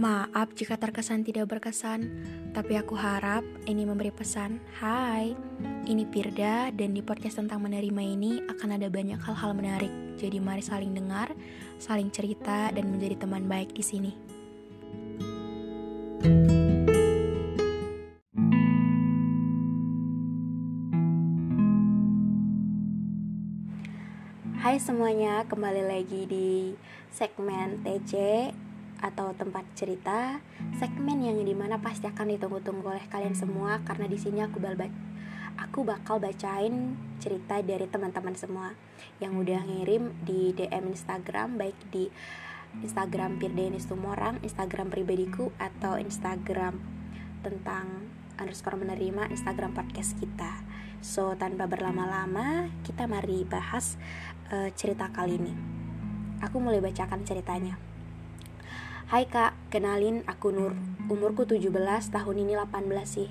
Maaf jika terkesan tidak berkesan, tapi aku harap ini memberi pesan. Hai, ini Firda, dan di podcast tentang menerima ini akan ada banyak hal-hal menarik. Jadi mari saling dengar, saling cerita, dan menjadi teman baik di sini. Hai semuanya, kembali lagi di segmen TC atau tempat cerita, segmen yang dimana pasti akan ditunggu-tunggu oleh kalian semua, karena di sini aku bakal bacain cerita dari teman-teman semua yang udah ngirim di DM Instagram, baik di Instagram Pirdenis Tumoran, Instagram pribadiku, atau Instagram tentang _ menerima, Instagram podcast kita. So tanpa berlama-lama, kita mari bahas cerita kali ini. Aku mulai bacakan ceritanya. Hai Kak, kenalin aku Nur. Umurku 17, tahun ini 18 sih.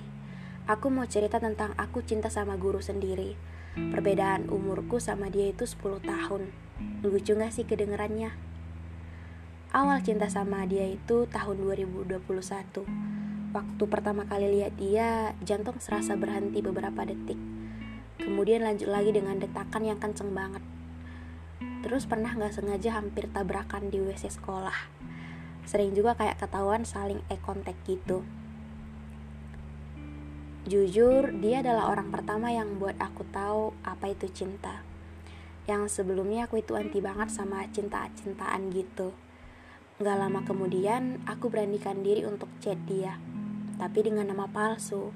Aku mau cerita tentang aku cinta sama guru sendiri. Perbedaan umurku sama dia itu 10 tahun. Lucu gak sih kedengerannya? Awal cinta sama dia itu tahun 2021. Waktu pertama kali lihat dia, jantung serasa berhenti beberapa detik. Kemudian lanjut lagi dengan detakan yang kenceng banget. Terus pernah gak sengaja hampir tabrakan di WC sekolah. Sering juga kayak ketahuan saling eye contact gitu. Jujur, dia adalah orang pertama yang buat aku tahu apa itu cinta. Yang sebelumnya aku itu anti banget sama cinta-cintaan gitu. Gak lama kemudian, aku beranikan diri untuk chat dia, tapi dengan nama palsu.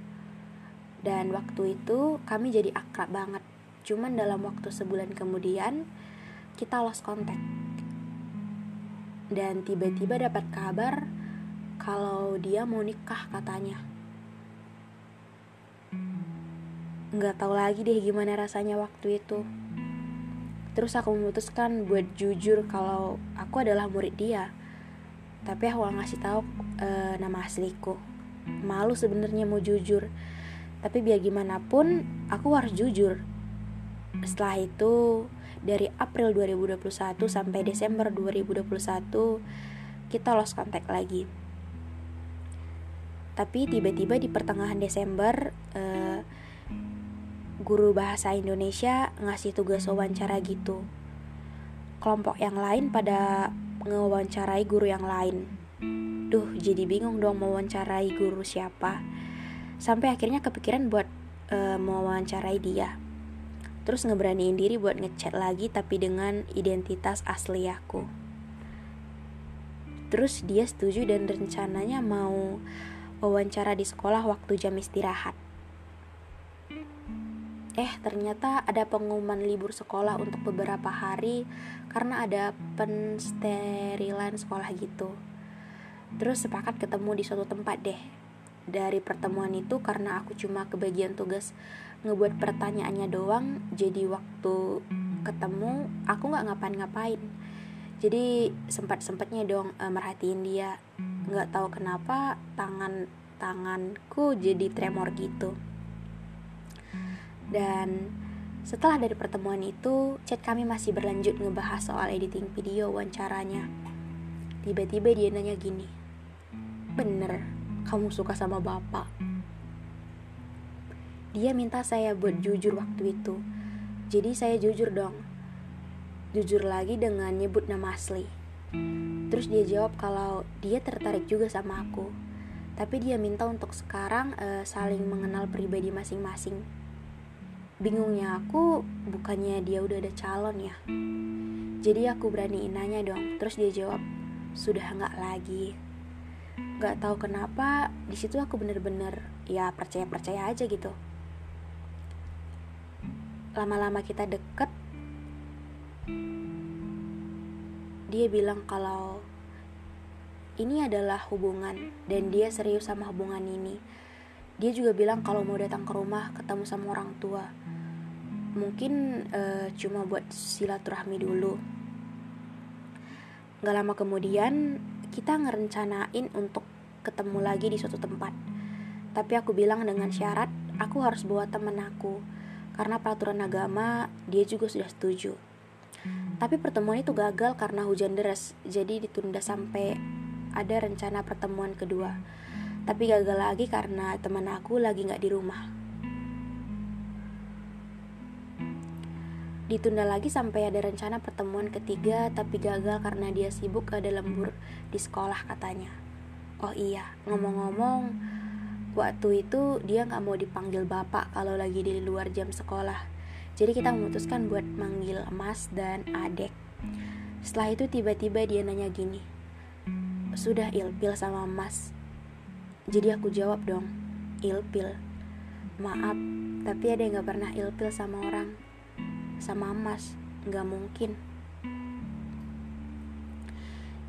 Dan waktu itu, kami jadi akrab banget. Cuman dalam waktu sebulan kemudian, kita lost contact. Dan tiba-tiba dapat kabar kalau dia mau nikah katanya. Nggak tahu lagi deh gimana rasanya waktu itu. Terus aku memutuskan buat jujur kalau aku adalah murid dia, tapi aku nggak ngasih tahu nama asliku. Malu sebenarnya mau jujur, tapi biar gimana pun aku harus jujur. Setelah itu, dari April 2021 sampai Desember 2021, kita lost contact lagi. Tapi tiba-tiba di pertengahan Desember, guru bahasa Indonesia ngasih tugas wawancara gitu. Kelompok yang lain pada ngewawancarai guru yang lain. Duh, jadi bingung dong mau wawancarai guru siapa. Sampai akhirnya kepikiran buat mewawancarai dia. Terus ngeberaniin diri buat ngechat lagi, tapi dengan identitas asli aku. Terus dia setuju dan rencananya mau wawancara di sekolah waktu jam istirahat. Ternyata ada pengumuman libur sekolah untuk beberapa hari karena ada pensterilan sekolah gitu. Terus sepakat ketemu di suatu tempat deh. Dari pertemuan itu, karena aku cuma kebagian tugas ngebuat pertanyaannya doang, jadi waktu ketemu aku gak ngapain-ngapain. Jadi sempat-sempatnya dong merhatiin dia. Gak tahu kenapa tanganku jadi tremor gitu. Dan setelah dari pertemuan itu, chat kami masih berlanjut ngebahas soal editing video wawancaranya. Tiba-tiba dia nanya gini, "Bener kamu suka sama bapak?" Dia minta saya buat jujur waktu itu. Jadi saya jujur dong. Jujur lagi dengan nyebut nama asli. Terus dia jawab kalau dia tertarik juga sama aku, tapi dia minta untuk sekarang saling mengenal pribadi masing-masing. Bingungnya aku, bukannya dia udah ada calon ya? Jadi aku beraniin nanya dong. Terus dia jawab, "Sudah gak lagi." Gak tahu kenapa di situ aku bener-bener ya percaya aja gitu. lama-lama kita deket, dia bilang kalau ini adalah hubungan dan dia serius sama hubungan ini. Dia juga bilang kalau mau datang ke rumah ketemu sama orang tua, mungkin cuma buat silaturahmi dulu. Gak lama kemudian kita ngerencanain untuk ketemu lagi di suatu tempat, tapi aku bilang dengan syarat aku harus bawa temen aku karena peraturan agama dia juga sudah setuju. Tapi pertemuan itu gagal karena hujan deras, jadi ditunda sampai ada rencana pertemuan kedua. Tapi gagal lagi karena teman aku lagi gak di rumah. Ditunda lagi sampai ada rencana pertemuan ketiga, tapi gagal karena dia sibuk ada lembur di sekolah katanya. Oh iya, ngomong-ngomong, waktu itu dia gak mau dipanggil bapak kalau lagi di luar jam sekolah. Jadi kita memutuskan buat manggil mas dan adek. Setelah itu tiba-tiba dia nanya gini, "Sudah ilpil sama mas?" Jadi aku jawab dong, "Ilpil? Maaf, tapi ada yang gak pernah ilpil sama orang. Sama mas, gak mungkin."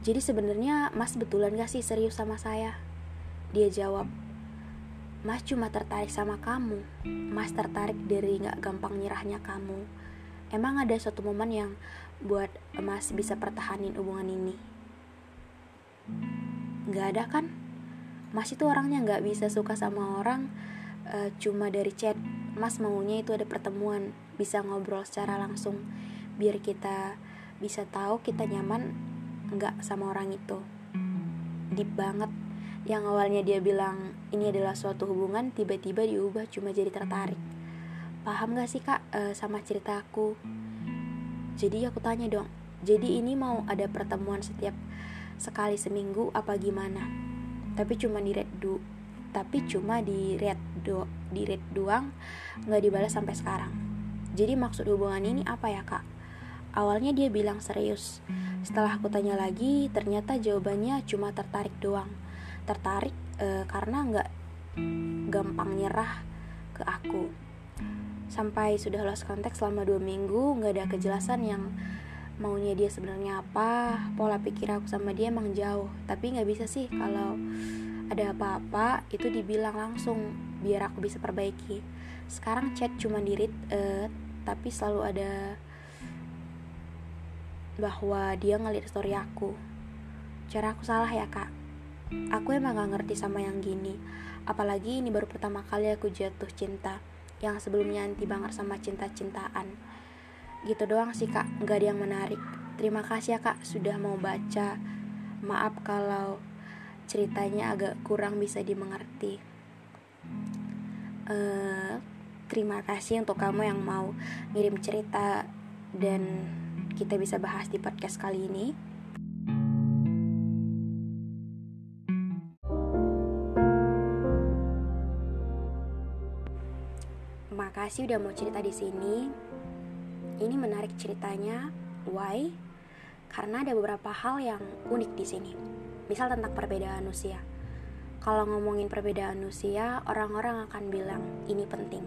"Jadi sebenarnya mas betulan gak sih serius sama saya?" Dia jawab, "Mas cuma tertarik sama kamu. Mas tertarik dari gak gampang nyerahnya kamu. Emang ada suatu momen yang buat mas bisa pertahanin hubungan ini?" "Gak ada kan? Mas itu orangnya gak bisa suka sama orang cuma dari chat. Mas maunya itu ada pertemuan, bisa ngobrol secara langsung, biar kita bisa tahu kita nyaman gak sama orang itu." Deep banget. Yang awalnya dia bilang ini adalah suatu hubungan, tiba-tiba diubah cuma jadi tertarik. "Paham gak sih kak sama cerita aku?" Jadi aku tanya dong, "Jadi ini mau ada pertemuan setiap sekali seminggu apa gimana?" Tapi cuma di red doang, gak dibalas sampai sekarang. "Jadi maksud hubungan ini apa ya kak?" Awalnya dia bilang serius. Setelah aku tanya lagi, ternyata jawabannya cuma tertarik doang. Tertarik karena gak gampang nyerah ke aku. Sampai sudah lost contact selama 2 minggu, gak ada kejelasan yang maunya dia sebenarnya apa. Pola pikir aku sama dia emang jauh, tapi gak bisa sih kalau ada apa-apa itu dibilang langsung biar aku bisa perbaiki. Sekarang chat cuma di read, tapi selalu ada bahwa dia ngeliat story aku. Cara aku salah ya kak? Aku emang gak ngerti sama yang gini. Apalagi ini baru pertama kali aku jatuh cinta, yang sebelumnya anti banget sama cinta-cintaan. Gitu doang sih kak, gak ada yang menarik. Terima kasih ya kak sudah mau baca. Maaf kalau ceritanya agak kurang bisa dimengerti. Terima kasih untuk kamu yang mau ngirim cerita dan kita bisa bahas di podcast kali ini. Makasih udah mau cerita di sini. Ini menarik ceritanya. Why? Karena ada beberapa hal yang unik di sini. Misal tentang perbedaan usia. Kalau ngomongin perbedaan usia, orang-orang akan bilang ini penting.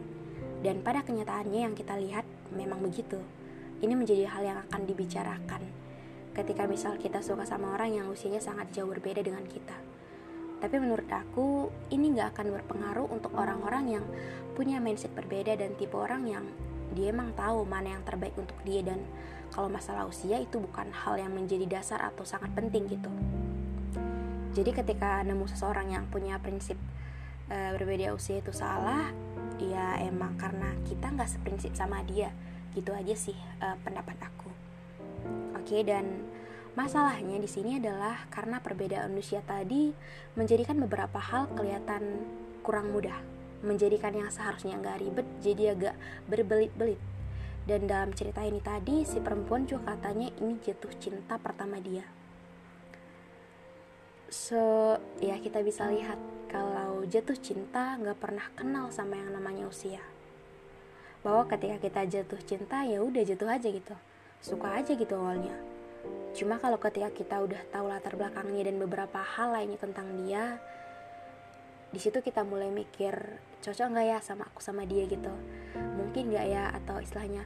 Dan pada kenyataannya yang kita lihat memang begitu. Ini menjadi hal yang akan dibicarakan ketika misal kita suka sama orang yang usianya sangat jauh berbeda dengan kita. Tapi menurut aku, ini gak akan berpengaruh untuk orang-orang yang punya mindset berbeda dan tipe orang yang dia emang tahu mana yang terbaik untuk dia, dan kalau masalah usia itu bukan hal yang menjadi dasar atau sangat penting gitu. Jadi ketika nemu seseorang yang punya prinsip berbeda usia itu salah, ya emang karena kita gak seprinsip sama dia. Gitu aja sih pendapat aku. Oke, dan masalahnya di sini adalah karena perbedaan usia tadi menjadikan beberapa hal kelihatan kurang mudah, menjadikan yang seharusnya nggak ribet jadi agak berbelit-belit. Dan dalam cerita ini tadi si perempuan juga katanya ini jatuh cinta pertama dia. So ya kita bisa lihat kalau jatuh cinta nggak pernah kenal sama yang namanya usia. Bahwa ketika kita jatuh cinta ya udah jatuh aja gitu, suka aja gitu awalnya. Cuma kalau ketika kita udah tahu latar belakangnya dan beberapa hal lainnya tentang dia, di situ kita mulai mikir cocok gak ya sama aku sama dia gitu, mungkin gak ya, atau istilahnya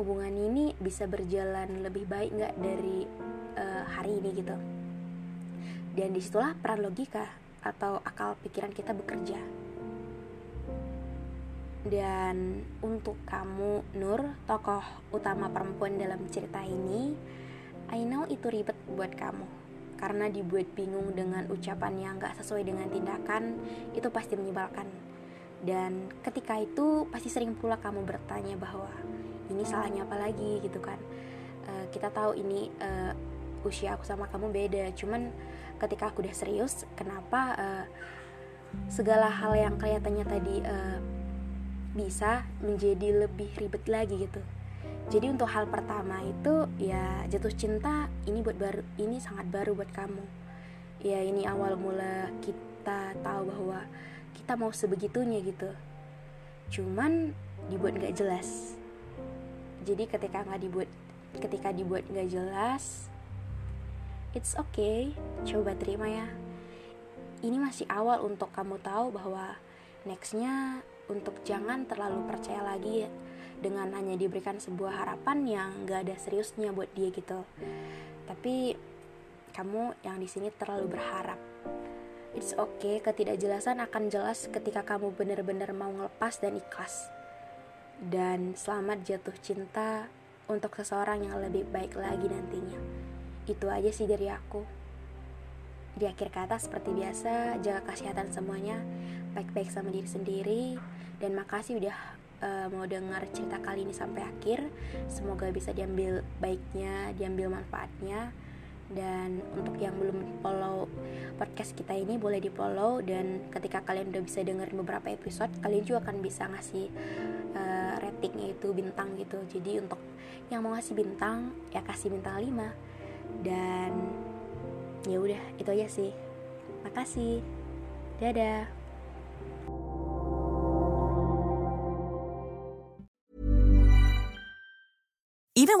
hubungan ini bisa berjalan lebih baik gak dari hari ini gitu. Dan disitulah peran logika atau akal pikiran kita bekerja. Dan untuk kamu Nur, tokoh utama perempuan dalam cerita ini, I know itu ribet buat kamu, karena dibuat bingung dengan ucapan yang gak sesuai dengan tindakan, itu pasti menyebalkan. Dan ketika itu pasti sering pula kamu bertanya bahwa ini salahnya apa lagi gitu kan. Kita tahu ini usia aku sama kamu beda, cuman ketika aku udah serius, kenapa segala hal yang kelihatannya tadi bisa menjadi lebih ribet lagi gitu. Jadi untuk hal pertama itu ya jatuh cinta, ini sangat baru buat kamu. Ya ini awal mula kita tahu bahwa kita mau sebegitunya gitu, cuman dibuat gak jelas. Jadi ketika dibuat gak jelas, it's okay, coba terima ya. Ini masih awal untuk kamu tahu bahwa nextnya untuk jangan terlalu percaya lagi dengan hanya diberikan sebuah harapan yang gak ada seriusnya buat dia gitu. Tapi kamu yang di sini terlalu berharap. It's okay, ketidakjelasan akan jelas ketika kamu benar-benar mau ngelepas dan ikhlas. Dan selamat jatuh cinta untuk seseorang yang lebih baik lagi nantinya. Itu aja sih dari aku. Di akhir kata seperti biasa, jaga kesehatan semuanya, baik-baik sama diri sendiri. Dan makasih udah mau dengar cerita kali ini sampai akhir. Semoga bisa diambil baiknya, diambil manfaatnya. Dan untuk yang belum follow podcast kita ini, boleh di follow. Dan ketika kalian udah bisa dengerin beberapa episode, kalian juga akan bisa ngasih ratingnya itu bintang gitu. Jadi untuk yang mau ngasih bintang, ya kasih bintang 5. Dan ya udah, itu aja sih. Makasih. Dadah. Even